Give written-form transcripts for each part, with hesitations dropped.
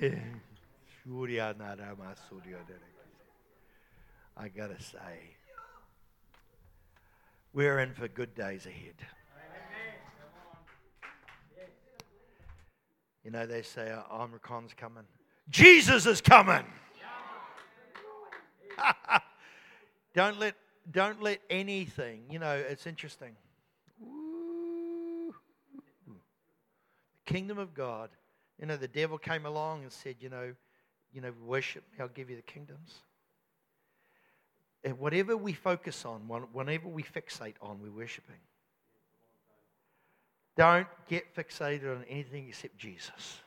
I got to say, we're in for good days ahead. You know, they say Omicron's coming. Jesus is coming. Don't let anything, you know, it's interesting. Ooh. The kingdom of God. You know, the devil came along and said, you know, worship me, I'll give you the kingdoms. And whatever we focus on, whenever we fixate on, we're worshiping. Don't get fixated on anything except Jesus.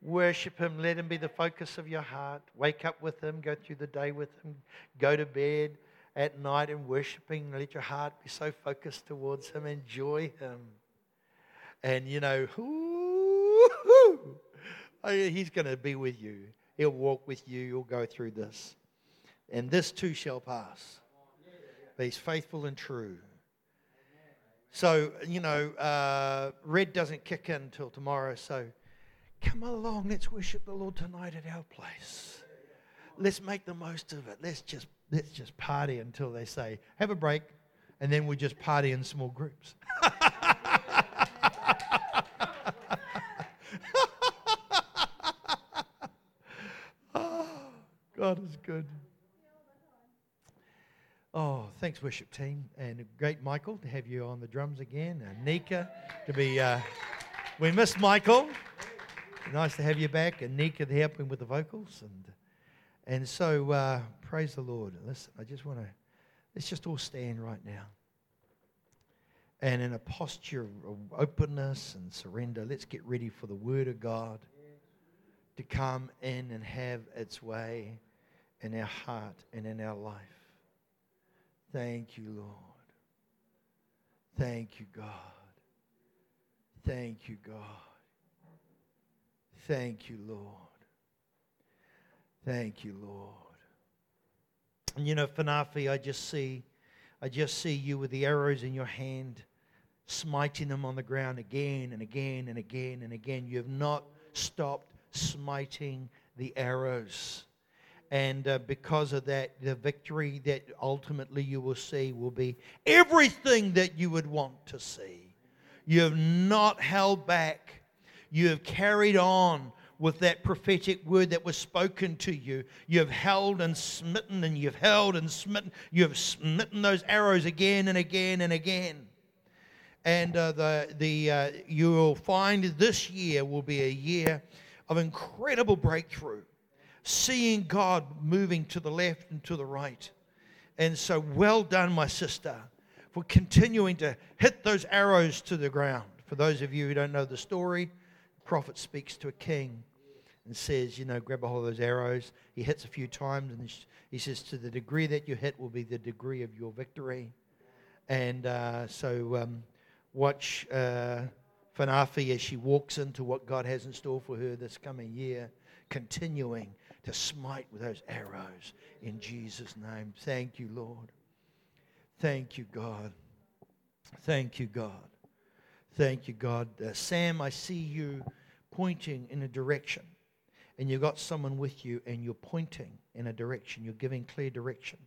Worship Him. Let Him be the focus of your heart. Wake up with Him. Go through the day with Him. Go to bed at night and worshiping. Let your heart be so focused towards Him. Enjoy Him. And you know, He's going to be with you. He'll walk with you. You'll go through this. And this too shall pass. But He's faithful and true. So, you know, red doesn't kick in till tomorrow, so come along, let's worship the Lord tonight at our place. Let's make the most of it. Let's just party until they say, have a break, and then we just party in small groups. Oh, God is good. Oh, thanks, worship team. And great Michael to have you on the drums again. And Nika to be, we missed Michael. Nice to have you back, and Nika to help him with the vocals, and so praise the Lord. Listen, I just want to, let's just all stand right now, and in a posture of openness and surrender, let's get ready for the Word of God to come in and have its way in our heart and in our life. Thank you, Lord. Thank you, God. Thank you, God. Thank you, Lord. Thank you, Lord. And you know, Fanafie, I just see you with the arrows in your hand, smiting them on the ground again and again and again and again. You have not stopped smiting the arrows. And because of that, the victory that ultimately you will see will be everything that you would want to see. You have not held back. You have carried on with that prophetic word that was spoken to you. You have held and smitten, and you've held and smitten. You have smitten those arrows again and again and again. And you will find this year will be a year of incredible breakthrough, seeing God moving to the left and to the right. And so well done, my sister, for continuing to hit those arrows to the ground. For those of you who don't know the story, prophet speaks to a king and says, you know, grab a hold of those arrows. He hits a few times, and he says, to the degree that you hit will be the degree of your victory. And so watch Fanafie as she walks into what God has in store for her this coming year, continuing to smite with those arrows in Jesus' name. Thank you, Lord. Thank you, God. Thank you, God. Thank you, God. Sam, I see you pointing in a direction, and you've got someone with you, and you're pointing in a direction. You're giving clear direction.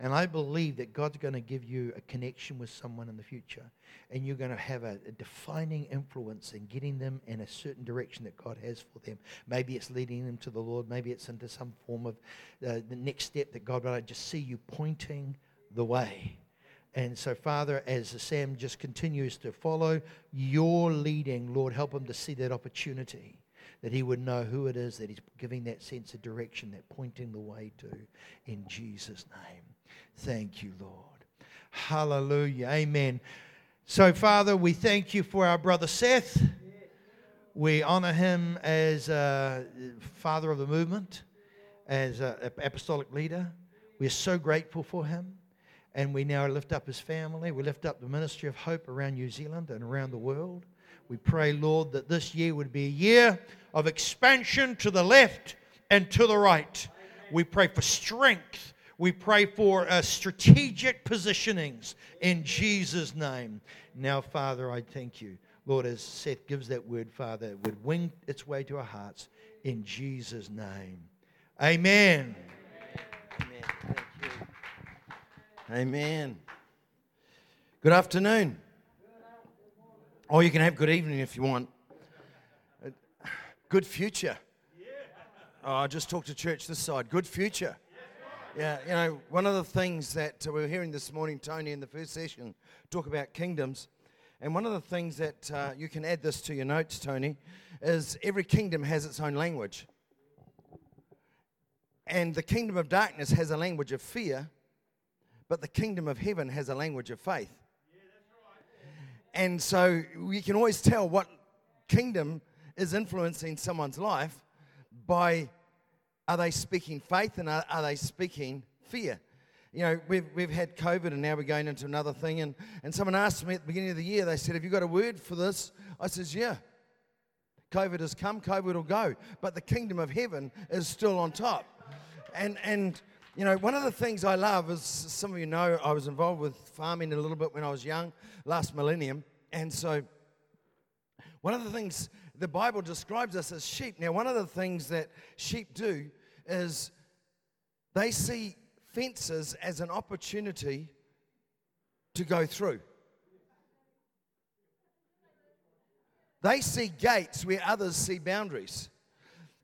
And I believe that God's going to give you a connection with someone in the future, and you're going to have a defining influence in getting them in a certain direction that God has for them. Maybe it's leading them to the Lord. Maybe it's into some form of the next step that God, but I just see you pointing the way. And so, Father, as Sam just continues to follow your leading, Lord, help him to see that opportunity, that he would know who it is that he's giving that sense of direction, that pointing the way to, in Jesus' name. Thank you, Lord. Hallelujah. Amen. So, Father, we thank you for our brother Seth. We honor him as father of the movement, as apostolic leader. We're so grateful for him. And we now lift up his family. We lift up the ministry of hope around New Zealand and around the world. We pray, Lord, that this year would be a year of expansion to the left and to the right. We pray for strength. We pray for strategic positionings in Jesus' name. Now, Father, I thank you. Lord, as Seth gives that word, Father, it would wing its way to our hearts in Jesus' name. Amen. Amen. Thank you. Amen. Good afternoon. Oh, you can have good evening if you want. Good future. Oh, I just talked to church this side. Good future. Yeah, you know, one of the things that we were hearing this morning, Tony, in the first session, talk about kingdoms. And one of the things that you can add this to your notes, Tony, is every kingdom has its own language. And the kingdom of darkness has a language of fear, but the kingdom of heaven has a language of faith. Yeah, that's right. And so we can always tell what kingdom is influencing someone's life by, are they speaking faith and are they speaking fear? You know, we've had COVID and now we're going into another thing. And someone asked me at the beginning of the year, they said, have you got a word for this? I says, yeah. COVID has come, COVID will go. But the kingdom of heaven is still on top. And you know, one of the things I love is, some of you know, I was involved with farming a little bit when I was young, last millennium. And so one of the things the Bible describes us as sheep. Now, one of the things that sheep do is they see fences as an opportunity to go through. They see gates where others see boundaries.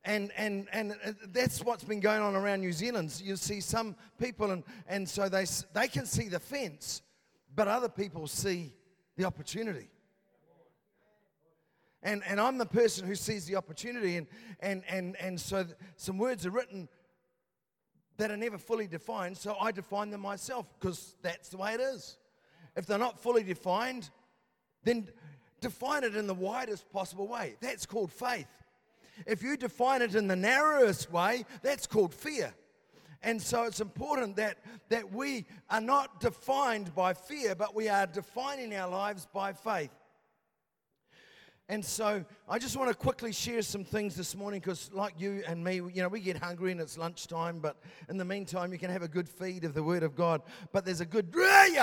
And that's what's been going on around New Zealand. You see some people, and so they can see the fence, but other people see the opportunity. And I'm the person who sees the opportunity, and so some words are written that are never fully defined, so I define them myself, because that's the way it is. If they're not fully defined, then define it in the widest possible way. That's called faith. If you define it in the narrowest way, that's called fear. And so it's important that we are not defined by fear, but we are defining our lives by faith. And so I just want to quickly share some things this morning, because like you and me, you know, we get hungry and it's lunchtime, but in the meantime, you can have a good feed of the Word of God. But there's a good drink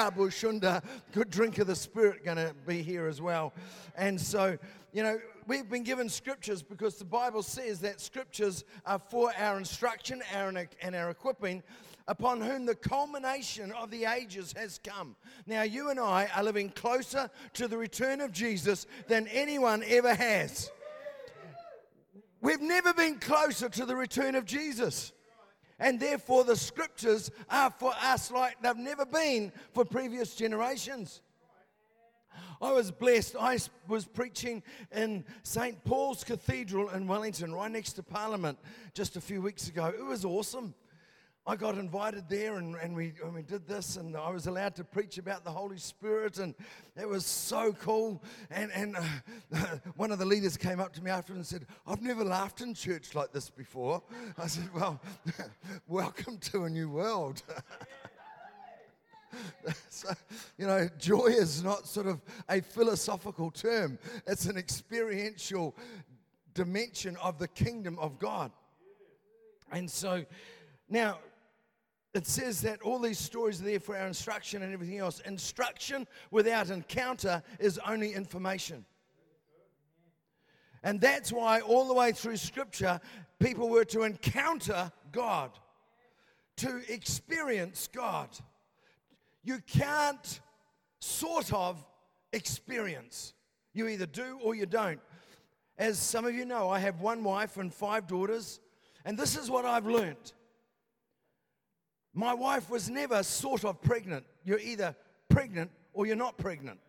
of the Spirit going to be here as well. And so, you know, we've been given scriptures because the Bible says that scriptures are for our instruction and our equipping, upon whom the culmination of the ages has come. Now, you and I are living closer to the return of Jesus than anyone ever has. We've never been closer to the return of Jesus. And therefore, the scriptures are for us like they've never been for previous generations. I was blessed. I was preaching in St. Paul's Cathedral in Wellington, right next to Parliament, just a few weeks ago. It was awesome. I got invited there and we did this, and I was allowed to preach about the Holy Spirit, and it was so cool. And one of the leaders came up to me after and said, I've never laughed in church like this before. I said, well, welcome to a new world. So, you know, joy is not sort of a philosophical term. It's an experiential dimension of the kingdom of God. And so now, it says that all these stories are there for our instruction and everything else. Instruction without encounter is only information. And that's why all the way through Scripture, people were to encounter God, to experience God. You can't sort of experience. You either do or you don't. As some of you know, I have one wife and 5 daughters, and this is what I've learned. My wife was never sort of pregnant. You're either pregnant or you're not pregnant.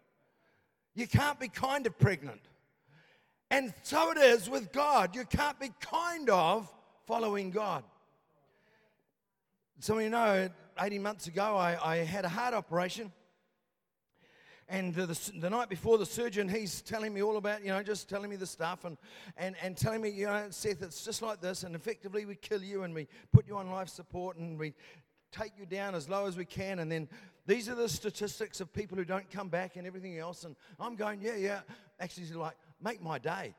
You can't be kind of pregnant. And so it is with God. You can't be kind of following God. Some of you know, 18 months ago, I had a heart operation. And the night before, the surgeon, he's telling me all about, you know, just telling me the stuff and telling me, you know, Seth, it's just like this, and effectively we kill you and we put you on life support and we take you down as low as we can, and then these are the statistics of people who don't come back and everything else. And I'm going, yeah. Actually, he's like, make my day.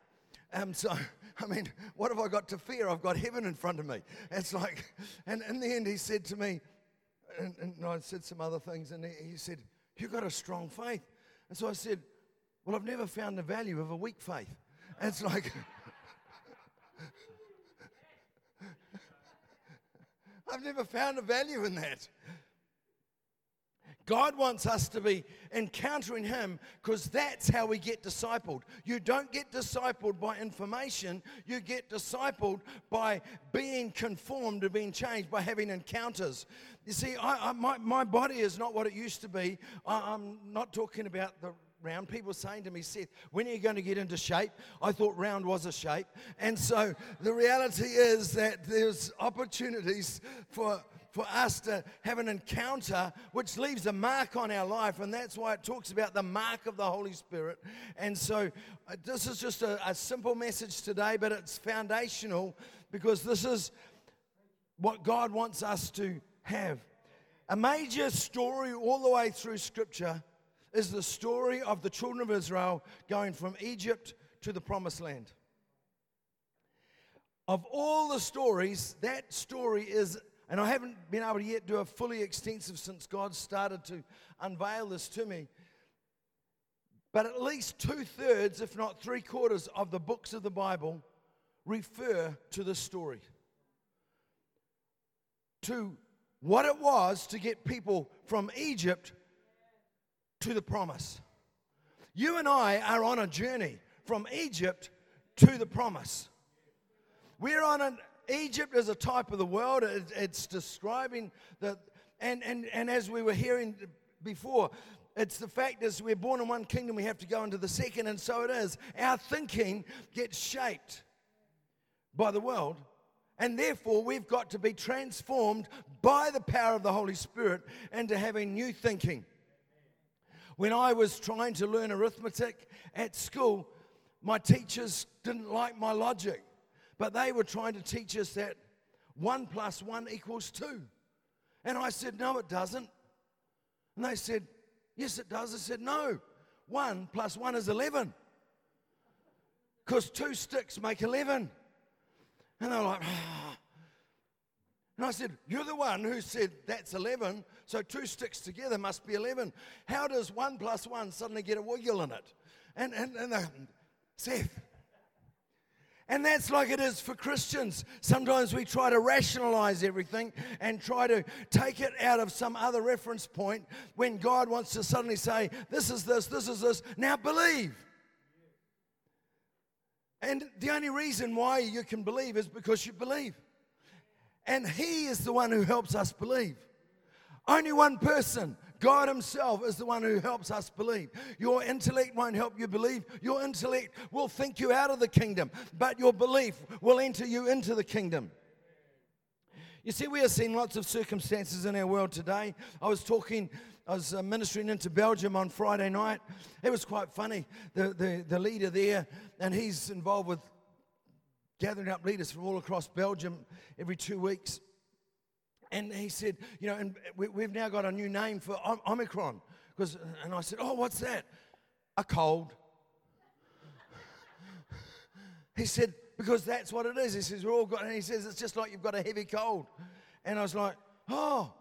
So, I mean, what have I got to fear? I've got heaven in front of me. It's like, and in the end, he said to me, and I said some other things, and he said, "You got a strong faith." And so I said, "Well, I've never found the value of a weak faith." And it's like, I've never found a value in that. God wants us to be encountering Him, because that's how we get discipled. You don't get discipled by information. You get discipled by being conformed and being changed, by having encounters. You see, my body is not what it used to be. I'm not talking about the round. People saying to me, "Seth, when are you going to get into shape?" I thought round was a shape. And so the reality is that there's opportunities for us to have an encounter which leaves a mark on our life, and that's why it talks about the mark of the Holy Spirit. And so this is just a simple message today, but it's foundational, because this is what God wants us to have. A major story all the way through Scripture is the story of the children of Israel going from Egypt to the Promised Land. Of all the stories, that story is, and I haven't been able to yet do a fully extensive since God started to unveil this to me, but at least 2/3, if not 3/4 of the books of the Bible refer to this story. To what it was to get people from Egypt to the promise. You and I are on a journey from Egypt to the promise. We're on an Egypt is a type of the world. It's describing the, and as we were hearing before, it's the fact is we're born in one kingdom, we have to go into the second, and so it is. Our thinking gets shaped by the world, and therefore we've got to be transformed by the power of the Holy Spirit into having new thinking. When I was trying to learn arithmetic at school, my teachers didn't like my logic. But they were trying to teach us that 1 + 1 = 2. And I said, "No, it doesn't." And they said, "Yes, it does." I said, "No, 1 + 1 = 11. Because 2 sticks make 11. And they were like, "Ah." And I said, "You're the one who said that's 11, so 2 sticks together must be 11. How does 1 + 1 suddenly get a wiggle in it?" And they, "Seth." And that's like it is for Christians. Sometimes we try to rationalize everything and try to take it out of some other reference point, when God wants to suddenly say, this is this, now believe." And the only reason why you can believe is because you believe. And He is the one who helps us believe. Only one person, God Himself, is the one who helps us believe. Your intellect won't help you believe. Your intellect will think you out of the kingdom, but your belief will enter you into the kingdom. You see, we are seeing lots of circumstances in our world today. I was ministering into Belgium on Friday night. It was quite funny. The leader there, and he's involved with gathering up leaders from all across Belgium every 2 weeks. And he said, "You know, and we've now got a new name for Omicron." And I said, "Oh, what's that?" "A cold." He said, "Because that's what it is." He says, "We're all got," and he says, "It's just like you've got a heavy cold." And I was like, "Oh."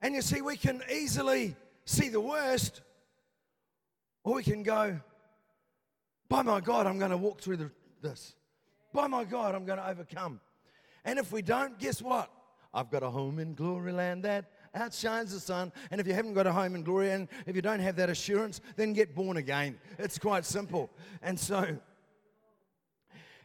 And you see, we can easily see the worst, or we can go, "By my God, I'm going to walk through this. By my God, I'm going to overcome." And if we don't, guess what? I've got a home in glory land that outshines the sun. And if you haven't got a home in glory, and if you don't have that assurance, then get born again. It's quite simple. And so,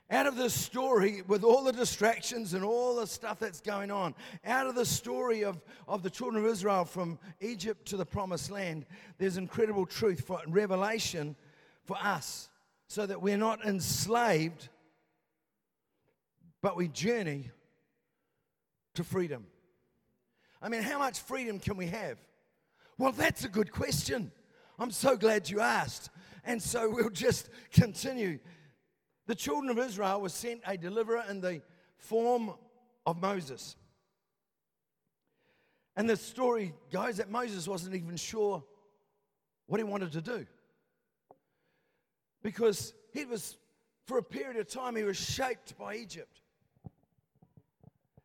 out of this story, with all the distractions and all the stuff that's going on, out of the story of the children of Israel from Egypt to the Promised Land, there's incredible truth for revelation for us, so that we're not enslaved, but we journey to freedom. I mean, how much freedom can we have? Well, that's a good question. I'm so glad you asked. And so we'll just continue. The children of Israel were sent a deliverer in the form of Moses. And the story goes that Moses wasn't even sure what he wanted to do, because he was, for a period of time, he was shaped by Egypt.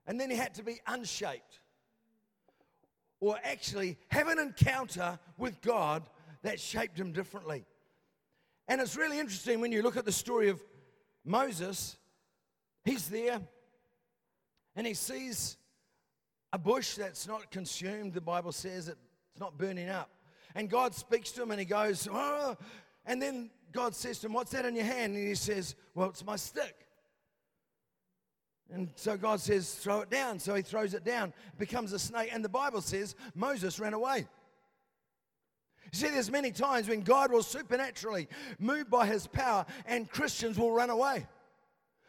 And then he had to be unshaped. or actually have an encounter with God that shaped him differently. And it's really interesting when you look at the story of Moses. He's there and he sees a bush that's not consumed, the Bible says, it's not burning up. And God speaks to him and he goes, oh, and then God says to him, what's that in your hand? And he says, well, it's my stick. And so God says, throw it down. So he throws it down. It becomes a snake. And the Bible says Moses ran away. You see, there's many times when God will supernaturally move by his power and Christians will run away.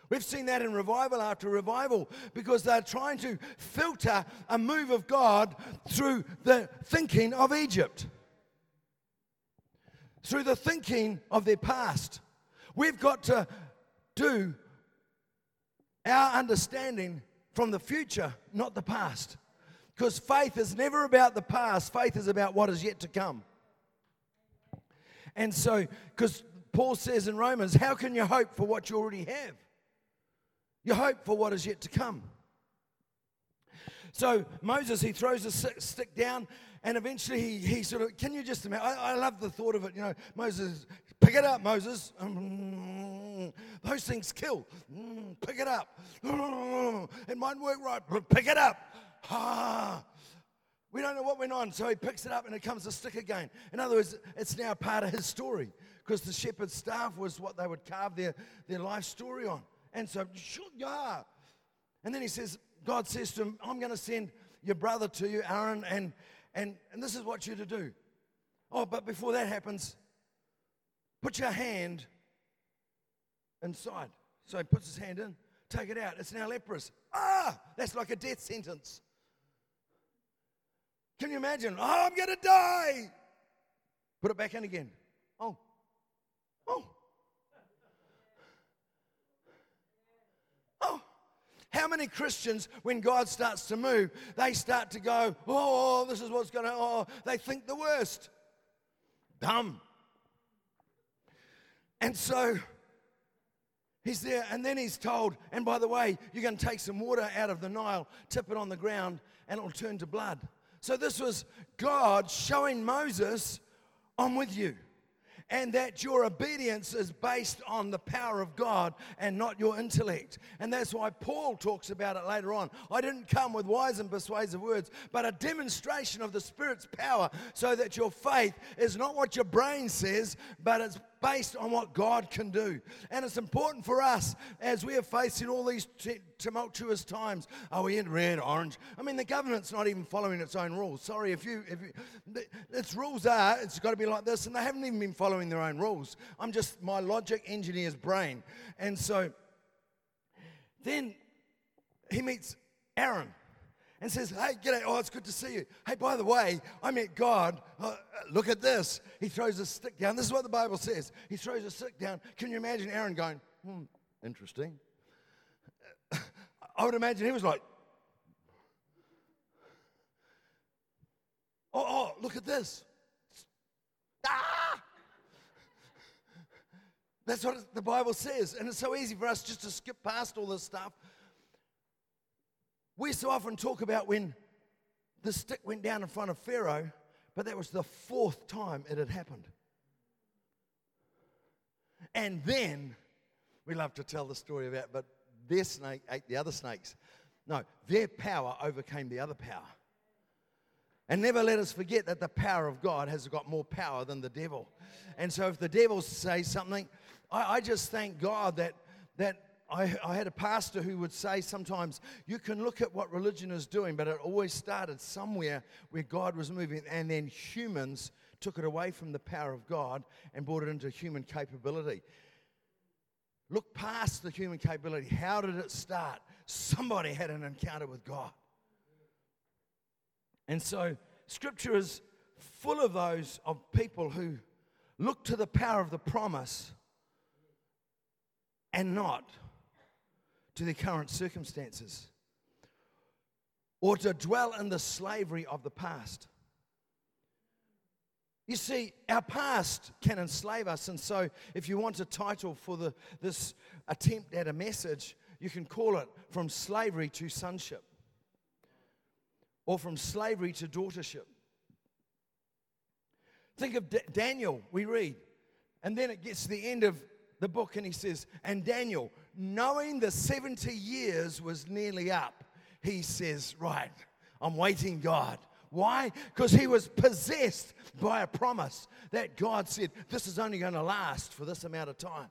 We've seen that in revival after revival because they're trying to filter a move of God through the thinking of Egypt, through the thinking of their past. We've got to do our understanding from the future, not the past. Because faith is never about the past. Faith is about what is yet to come. And so, because Paul says in Romans, how can you hope for what you already have? You hope for what is yet to come. So Moses, he throws a stick down, and eventually he sort of, can you just imagine, I love the thought of it, you know, Moses, pick it up, Moses. Those things kill. Pick it up. It might work right, but pick it up. Ah, we don't know what went on, so he picks it up and it comes a stick again. In other words, it's now part of his story because the shepherd's staff was what they would carve their life story on. And so, and then he says, God says to him, I'm going to send your brother to you, Aaron, and this is what you're to do. Oh, but before that happens, put your hand inside. So he puts his hand in, take it out. It's now leprous. Ah, that's like a death sentence. Can you imagine? Oh, I'm going to die. Put it back in again. Oh. How many Christians, when God starts to move, they start to go, oh, this is what's going to, oh, they think the worst. Dumb. And so he's there, and then he's told, and by the way, you're going to take some water out of the Nile, tip it on the ground, and it'll turn to blood. So this was God showing Moses, I'm with you, and that your obedience is based on the power of God and not your intellect. And that's why Paul talks about it later on. I didn't come with wise and persuasive words, but a demonstration of the Spirit's power so that your faith is not what your brain says, but it's based on what God can do. And it's important for us as we are facing all these tumultuous times. Are we in red, orange? I mean, the government's not even following its own rules. Sorry, its rules are, it's got to be like this, and they haven't even been following their own rules. I'm just my logic engineer's brain. And so then he meets Aaron and says, hey, g'day, oh, it's good to see you. Hey, by the way, I met God. Look at this. He throws a stick down. This is what the Bible says. He throws a stick down. Can you imagine Aaron going, interesting? I would imagine he was like, oh, look at this. Ah! That's what the Bible says. And it's so easy for us just to skip past all this stuff. We so often talk about when the stick went down in front of Pharaoh, but that was the fourth time it had happened. And then, we love to tell the story about, but their snake ate the other snakes. No, their power overcame the other power. And never let us forget that the power of God has got more power than the devil. And so if the devil says something, I just thank God that I had a pastor who would say sometimes, you can look at what religion is doing, but it always started somewhere where God was moving, and then humans took it away from the power of God and brought it into human capability. Look past the human capability. How did it start? Somebody had an encounter with God. And so Scripture is full of those of people who look to the power of the promise and not to their current circumstances, or to dwell in the slavery of the past. You see, our past can enslave us, and so if you want a title for this attempt at a message, you can call it From Slavery to Sonship. or from slavery to daughtership. Think of Daniel, we read, and then it gets to the end of the book and he says, and Daniel, knowing the 70 years was nearly up, he says, right, I'm waiting, God. Why? Because he was possessed by a promise that God said, this is only going to last for this amount of time.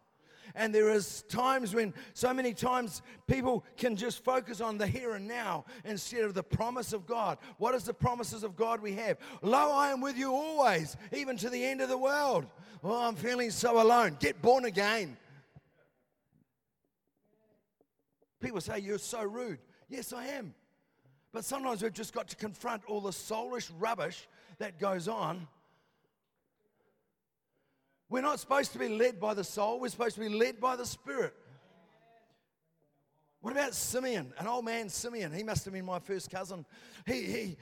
And there is times when so many times people can just focus on the here and now instead of the promise of God. What is the promises of God we have? Lo, I am with you always, even to the end of the world. Oh, I'm feeling so alone. Get born again. People say, you're so rude. Yes, I am. But sometimes we've just got to confront all the soulish rubbish that goes on. We're not supposed to be led by the soul. We're supposed to be led by the Spirit. What about Simeon, an old man Simeon? He must have been my first cousin. He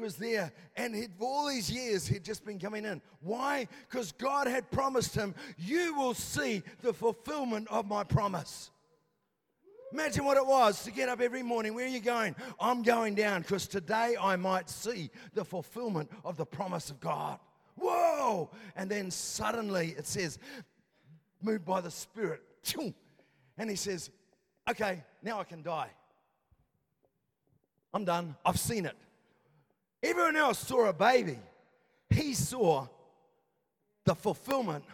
was there, and for all these years, he'd just been coming in. Why? Because God had promised him, you will see the fulfillment of my promise. Imagine what it was to get up every morning. Where are you going? I'm going down because today I might see the fulfillment of the promise of God. Whoa! And then suddenly it says, moved by the Spirit. And he says, okay, now I can die. I'm done. I've seen it. Everyone else saw a baby. He saw the fulfillment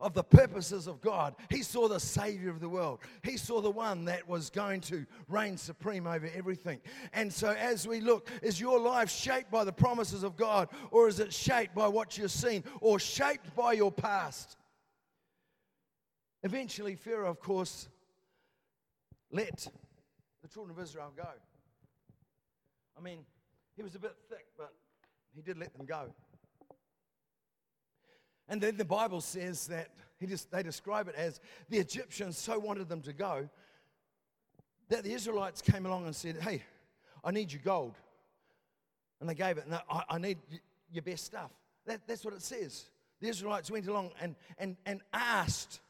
of the purposes of God. He saw the Savior of the world. He saw the one that was going to reign supreme over everything. And so as we look, is your life shaped by the promises of God, or is it shaped by what you've seen, or shaped by your past? Eventually, Pharaoh, of course, let the children of Israel go. I mean, he was a bit thick, but he did let them go. And then the Bible says that they describe it as the Egyptians so wanted them to go that the Israelites came along and said, hey, I need your gold. And they gave it, and I need your best stuff. That's what it says. The Israelites went along and asked.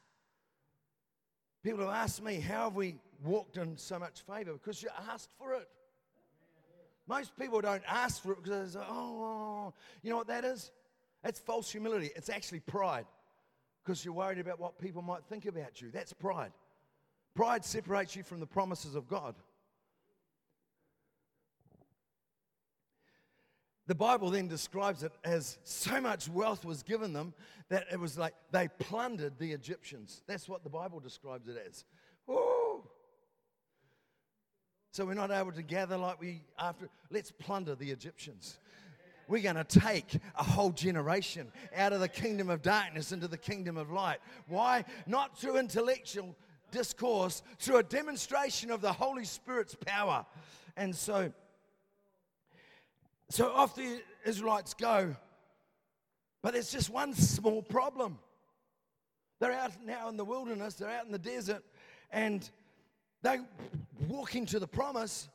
People have asked me, how have we walked in so much favor? Because you asked for it. Most people don't ask for it because they say, oh, you know what that is? That's false humility. It's actually pride because you're worried about what people might think about you. That's pride. Pride separates you from the promises of God. The Bible then describes it as so much wealth was given them that it was like they plundered the Egyptians. That's what the Bible describes it as. Ooh. So we're not able to gather like let's plunder the Egyptians. We're going to take a whole generation out of the kingdom of darkness into the kingdom of light. Why? Not through intellectual discourse, through a demonstration of the Holy Spirit's power. And so off the Israelites go, but there's just one small problem. They're out now in the wilderness, they're out in the desert, and they're walking to the promise.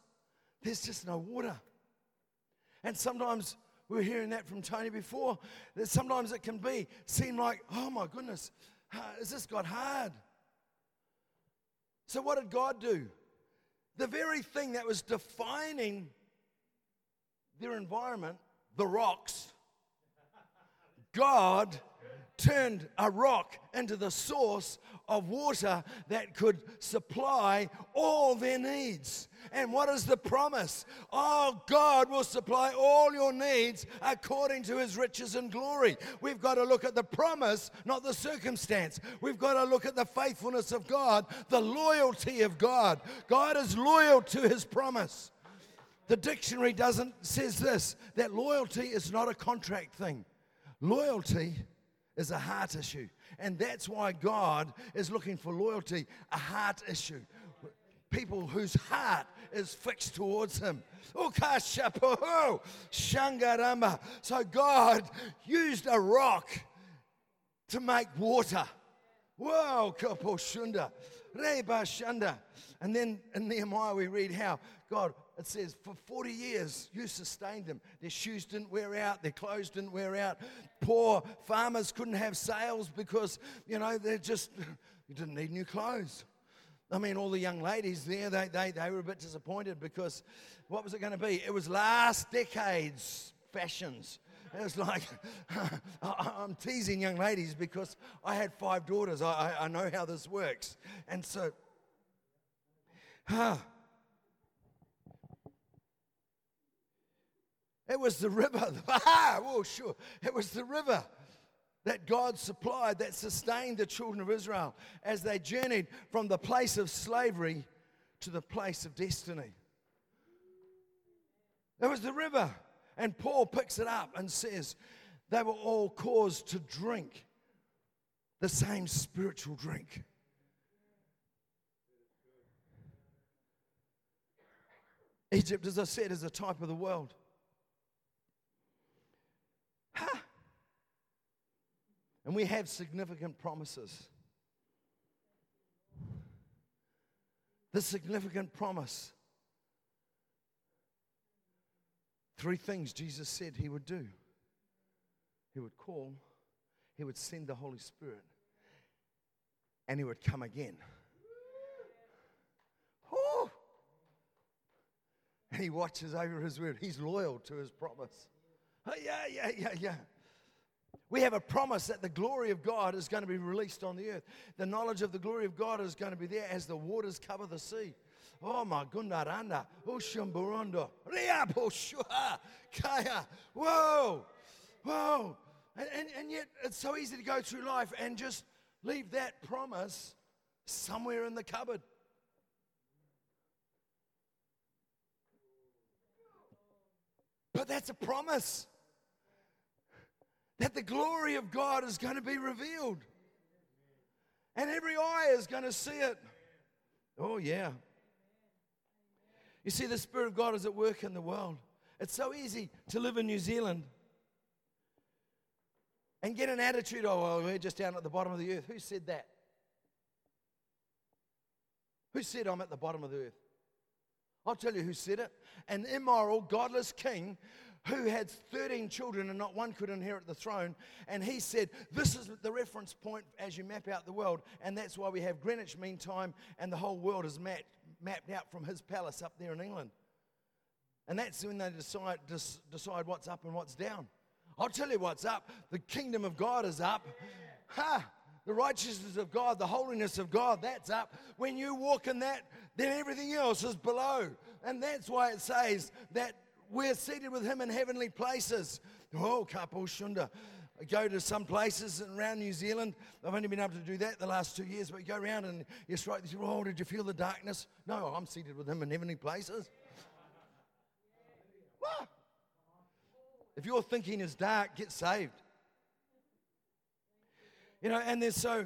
There's just no water. And sometimes, we were hearing that from Tony before, that sometimes it can seem like, oh my goodness, has this got hard? So what did God do? The very thing that was defining their environment, the rocks, God turned a rock into the source of water that could supply all their needs. And what is the promise? Oh, God will supply all your needs according to his riches and glory. We've got to look at the promise, not the circumstance. We've got to look at the faithfulness of God, the loyalty of God. God is loyal to his promise. The dictionary says this, that loyalty is not a contract thing. Loyalty is a heart issue. And that's why God is looking for loyalty, a heart issue. People whose heart is fixed towards him. So God used a rock to make water. Whoa, kaposhunda, reba shunda. And then in Nehemiah we read how God, it says, for 40 years you sustained them. Their shoes didn't wear out. Their clothes didn't wear out. Poor farmers couldn't have sales because, you didn't need new clothes. I mean, all the young ladies there, they were a bit disappointed because what was it going to be? It was last decade's fashions. It was like, I'm teasing young ladies because I had 5 daughters. I know how this works. And so, it was the river. Well, sure. It was the river that God supplied, that sustained the children of Israel as they journeyed from the place of slavery to the place of destiny. It was the river. And Paul picks it up and says, they were all caused to drink the same spiritual drink. Egypt, as I said, is a type of the world. And we have significant promises. The significant promise. 3 things Jesus said he would do. He would call, he would send the Holy Spirit, and he would come again. Oh! And he watches over his word. He's loyal to his promise. Oh, yeah. We have a promise that the glory of God is going to be released on the earth. The knowledge of the glory of God is going to be there as the waters cover the sea. Oh my gundaranda, ushumburundo, riabushua, kaya. Whoa. And yet it's so easy to go through life and just leave that promise somewhere in the cupboard. But that's a promise. That the glory of God is going to be revealed. And every eye is going to see it. Oh, yeah. You see, the Spirit of God is at work in the world. It's so easy to live in New Zealand and get an attitude, oh, we're just down at the bottom of the earth. Who said that? Who said I'm at the bottom of the earth? I'll tell you who said it. An immoral, godless king who had 13 children and not one could inherit the throne. And he said, this is the reference point as you map out the world. And that's why we have Greenwich Mean Time, and the whole world is mapped out from his palace up there in England. And that's when they decide what's up and what's down. I'll tell you what's up. The kingdom of God is up. The righteousness of God, the holiness of God, that's up. When you walk in that, then everything else is below. And that's why it says that we're seated with him in heavenly places. Oh, kapo shunda. I go to some places around New Zealand. I've only been able to do that the last 2 years, but you go around and you strike this, oh, did you feel the darkness? No, I'm seated with him in heavenly places. What? If your thinking is dark, get saved. You know, and there's so,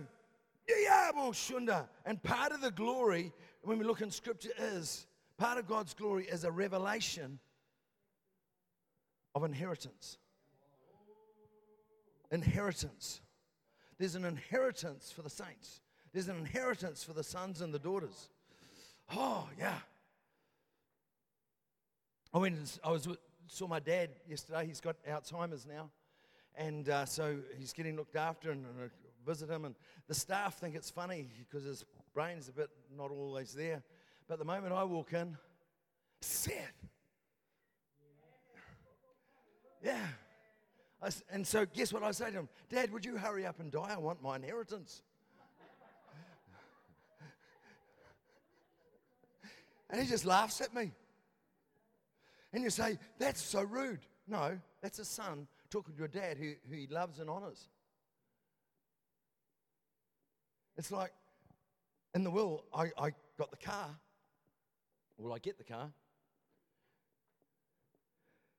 diabo shunda. And part of the glory, when we look in Scripture, is part of God's glory is a revelation of inheritance. Inheritance. There's an inheritance for the saints. There's an inheritance for the sons and the daughters. Oh, yeah. I saw my dad yesterday. He's got Alzheimer's now. And so he's getting looked after, and I visit him. And the staff think it's funny because his brain's a bit not always there. But the moment I walk in, Seth. Yeah. And so guess what I say to him? Dad, would you hurry up and die? I want my inheritance. And he just laughs at me. And you say, that's so rude. No, that's a son talking to a dad who he loves and honors. It's like, in the will, I got the car. Well, I get the car.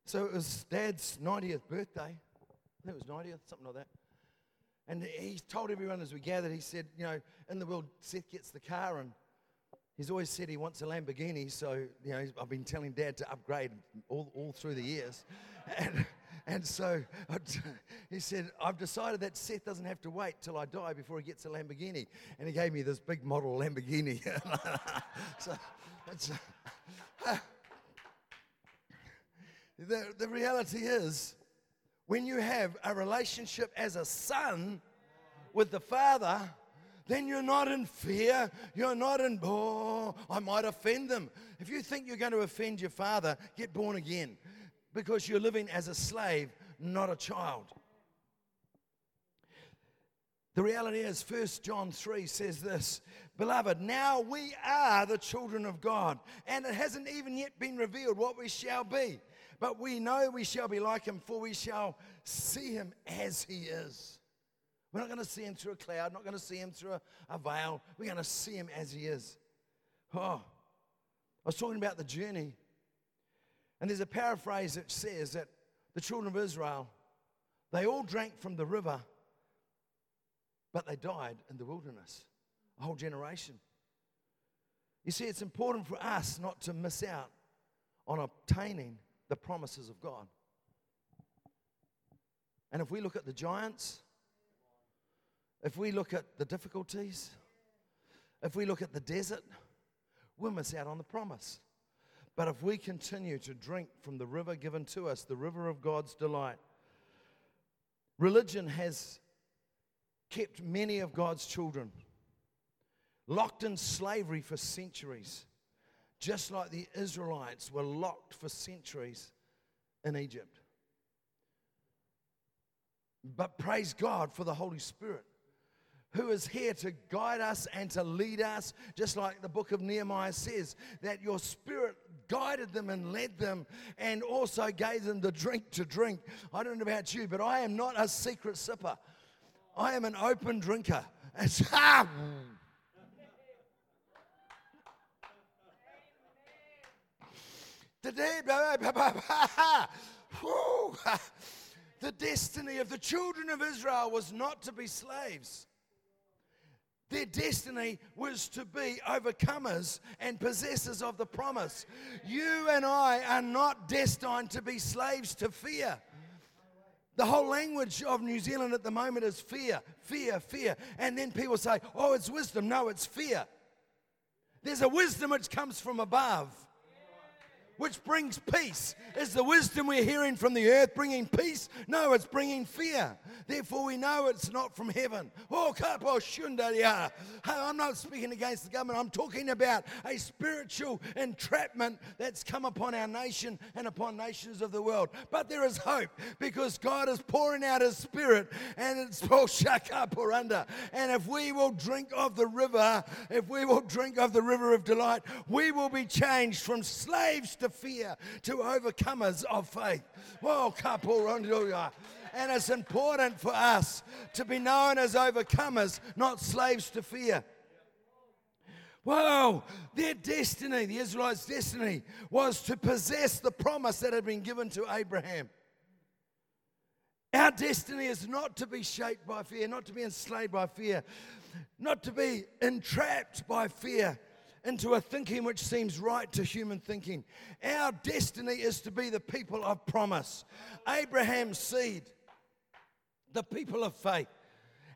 So it was Dad's 90th birthday. I think it was 90th, something like that. And he told everyone as we gathered, he said, you know, in the world, Seth gets the car, and he's always said he wants a Lamborghini. So, you know, I've been telling Dad to upgrade all through the years. And so he said, I've decided that Seth doesn't have to wait till I die before he gets a Lamborghini. And he gave me this big model Lamborghini. So that's... The reality is, when you have a relationship as a son with the Father, then you're not in fear. You're not in, oh, I might offend them. If you think you're going to offend your father, get born again, because you're living as a slave, not a child. The reality is, 1 John 3 says this, Beloved, now we are the children of God, and it hasn't even yet been revealed what we shall be. But we know we shall be like him, for we shall see him as he is. We're not going to see him through a cloud, not going to see him through a veil. We're going to see him as he is. Oh, I was talking about the journey, and there's a paraphrase that says that the children of Israel, they all drank from the river, but they died in the wilderness, a whole generation. You see, it's important for us not to miss out on obtaining the promises of God. And if we look at the giants, if we look at the difficulties, if we look at the desert, we'll miss out on the promise. But if we continue to drink from the river given to us, the river of God's delight, religion has kept many of God's children locked in slavery for centuries, just like the Israelites were locked for centuries in Egypt. But praise God for the Holy Spirit, who is here to guide us and to lead us, just like the book of Nehemiah says, that your Spirit guided them and led them and also gave them the drink to drink. I don't know about you, but I am not a secret sipper. I am an open drinker. The destiny of the children of Israel was not to be slaves. Their destiny was to be overcomers and possessors of the promise. You and I are not destined to be slaves to fear. The whole language of New Zealand at the moment is fear, fear, fear. And then people say, oh, it's wisdom. No, it's fear. There's a wisdom which comes from above, which brings peace. Is the wisdom we're hearing from the earth bringing peace? No, it's bringing fear. Therefore, we know it's not from heaven. Oh, I'm not speaking against the government. I'm talking about a spiritual entrapment that's come upon our nation and upon nations of the world. But there is hope, because God is pouring out his Spirit, and it's and if we will drink of the river, if we will drink of the river of delight, we will be changed from slaves to fear to overcomers of faith. Whoa, and it's important for us to be known as overcomers, not slaves to fear. Whoa, their destiny, the Israelites' destiny, was to possess the promise that had been given to Abraham. Our destiny is not to be shaped by fear, not to be enslaved by fear, not to be entrapped by fear into a thinking which seems right to human thinking. Our destiny is to be the people of promise, Abraham's seed, the people of faith.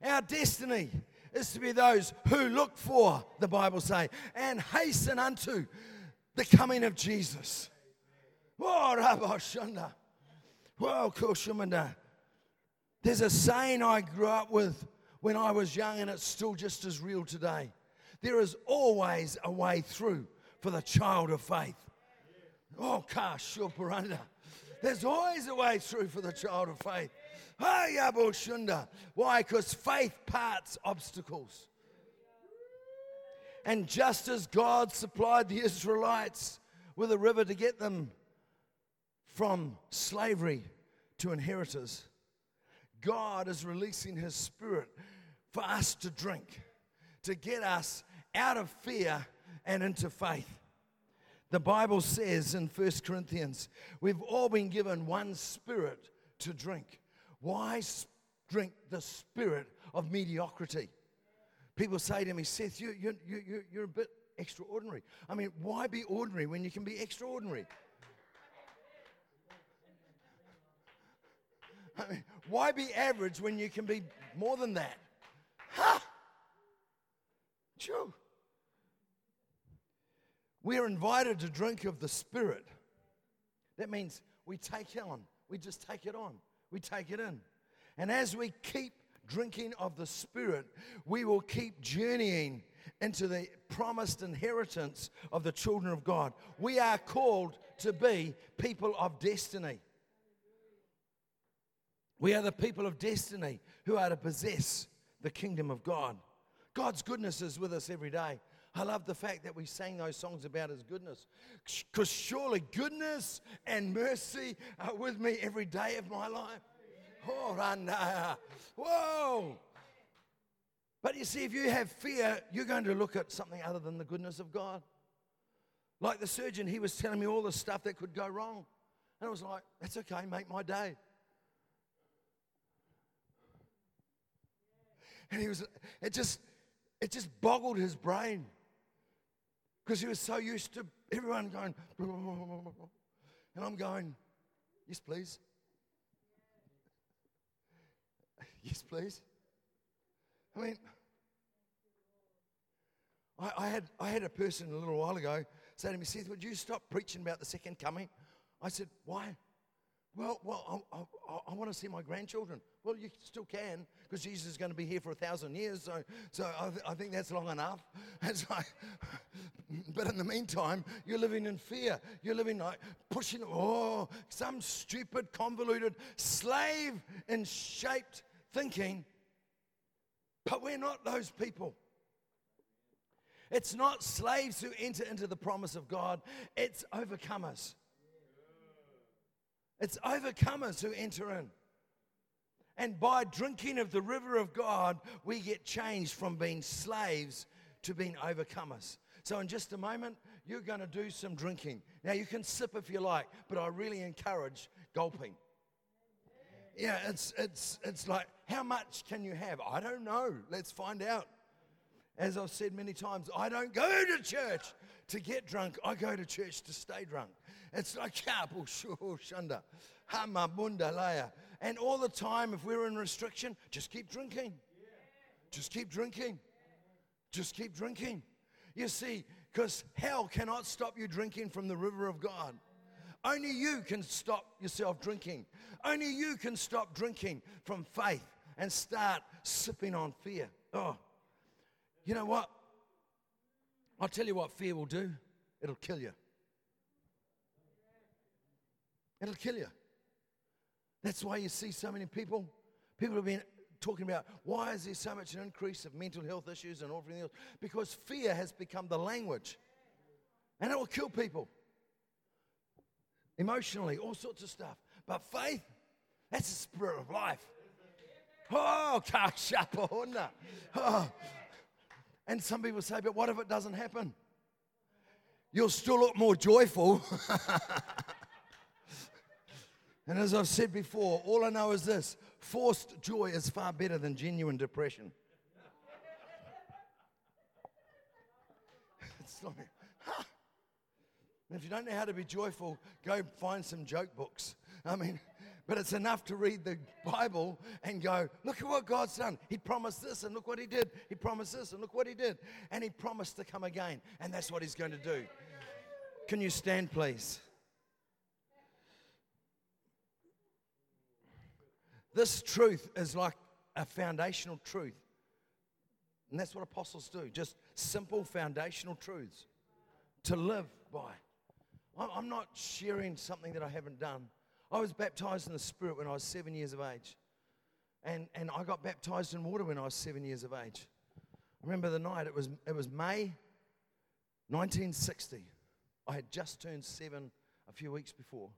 Our destiny is to be those who look for, the Bible say, and hasten unto the coming of Jesus. There's a saying I grew up with when I was young, and it's still just as real today. There is always a way through for the child of faith. Oh, there's always a way through for the child of faith. Why? Because faith parts obstacles. And just as God supplied the Israelites with a river to get them from slavery to inheritors, God is releasing his Spirit for us to drink, to get us out of fear and into faith. The Bible says in 1 Corinthians, we've all been given one Spirit to drink. Why drink the spirit of mediocrity? People say to me, Seth, you're a bit extraordinary. I mean, why be ordinary when you can be extraordinary? I mean, why be average when you can be more than that? Ha! True. We're invited to drink of the Spirit. That means we take it on. We just take it on. We take it in. And as we keep drinking of the Spirit, we will keep journeying into the promised inheritance of the children of God. We are called to be people of destiny. We are the people of destiny who are to possess the kingdom of God. God's goodness is with us every day. I love the fact that we sang those songs about His goodness, because surely goodness and mercy are with me every day of my life. Oh, whoa! But you see, if you have fear, you're going to look at something other than the goodness of God. Like the surgeon, he was telling me all the stuff that could go wrong. And I was like, that's okay, make my day. And he was, it just boggled his brain, because he was so used to everyone going, and I'm going, yes, please. Yes, please. I mean, I had a person a little while ago say to me, Seth, would you stop preaching about the second coming? I said, why? Well, I want to see my grandchildren. Well, you still can, because Jesus is going to be here for 1,000 years, so I think that's long enough. It's like, but in the meantime, you're living in fear. You're living like pushing, some stupid, convoluted, slave-shaped thinking. But we're not those people. It's not slaves who enter into the promise of God. It's overcomers. It's overcomers who enter in. And by drinking of the river of God, we get changed from being slaves to being overcomers. So in just a moment, you're going to do some drinking. Now, you can sip if you like, but I really encourage gulping. Yeah, it's like, how much can you have? I don't know. Let's find out. As I've said many times, I don't go to church to get drunk. I go to church to stay drunk. It's like, shanda, hama bunda laya. And all the time, if we're in restriction, just keep drinking. Just keep drinking. Just keep drinking. You see, because hell cannot stop you drinking from the river of God. Only you can stop yourself drinking. Only you can stop drinking from faith and start sipping on fear. Oh, you know what? I'll tell you what fear will do. It'll kill you. It'll kill you. That's why you see so many people. People have been talking about, why is there so much an increase of mental health issues and everything else? Because fear has become the language. And it will kill people. Emotionally, all sorts of stuff. But faith, that's the spirit of life. Oh, kashapahona. Oh. And some people say, but what if it doesn't happen? You'll still look more joyful. And as I've said before, all I know is this: forced joy is far better than genuine depression. It's like, huh? If you don't know how to be joyful, go find some joke books. I mean, but it's enough to read the Bible and go, look at what God's done. He promised this, and look what He did. He promised this, and look what He did. And He promised to come again, and that's what He's going to do. Can you stand, please? This truth is like a foundational truth. And that's what apostles do, just simple foundational truths to live by. I'm not sharing something that I haven't done. I was baptized in the Spirit when I was 7 years of age. And I got baptized in water when I was 7 years of age. I remember the night, it was May 1960. I had just turned 7 a few weeks before.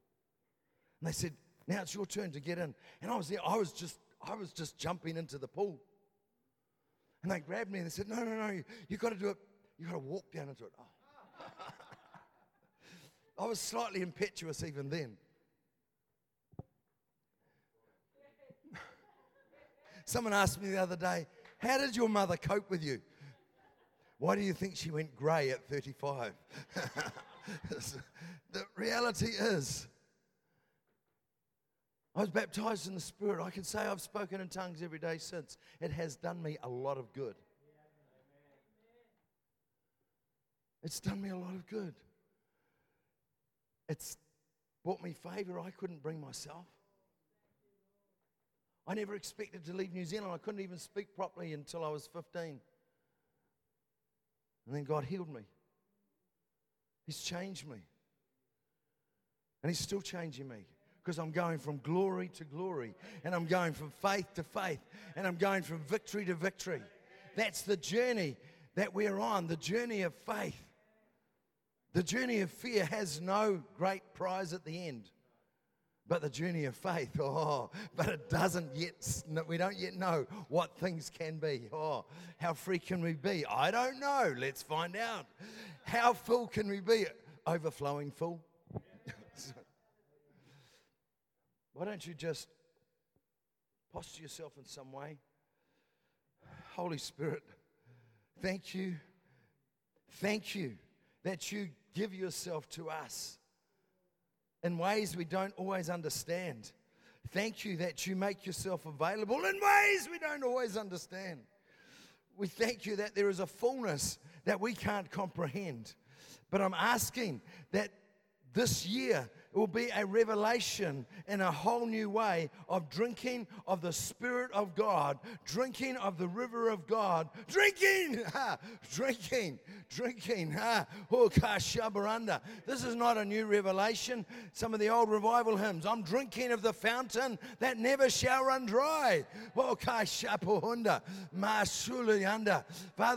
And they said, now it's your turn to get in. And I was there, I was just jumping into the pool. And they grabbed me and they said, no, you've got to do it. You've got to walk down into it. Oh. I was slightly impetuous even then. Someone asked me the other day, how did your mother cope with you? Why do you think she went grey at 35? The reality is, I was baptized in the Spirit. I can say I've spoken in tongues every day since. It has done me a lot of good. It's done me a lot of good. It's brought me favor I couldn't bring myself. I never expected to leave New Zealand. I couldn't even speak properly until I was 15. And then God healed me. He's changed me. And He's still changing me. Because I'm going from glory to glory. And I'm going from faith to faith. And I'm going from victory to victory. That's the journey that we're on. The journey of faith. The journey of fear has no great prize at the end. But the journey of faith, but it doesn't yet, we don't yet know what things can be. Oh, how free can we be? I don't know. Let's find out. How full can we be? Overflowing full. Why don't you just posture yourself in some way? Holy Spirit, thank you. Thank you that you give yourself to us in ways we don't always understand. Thank you that you make yourself available in ways we don't always understand. We thank you that there is a fullness that we can't comprehend. But I'm asking that this year will be a revelation in a whole new way of drinking of the Spirit of God, drinking of the river of God, drinking. This is not a new revelation. Some of the old revival hymns, I'm drinking of the fountain that never shall run dry. Father,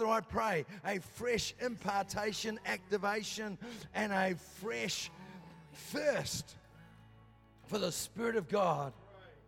I pray a fresh impartation, activation, and a fresh thirst for the Spirit of God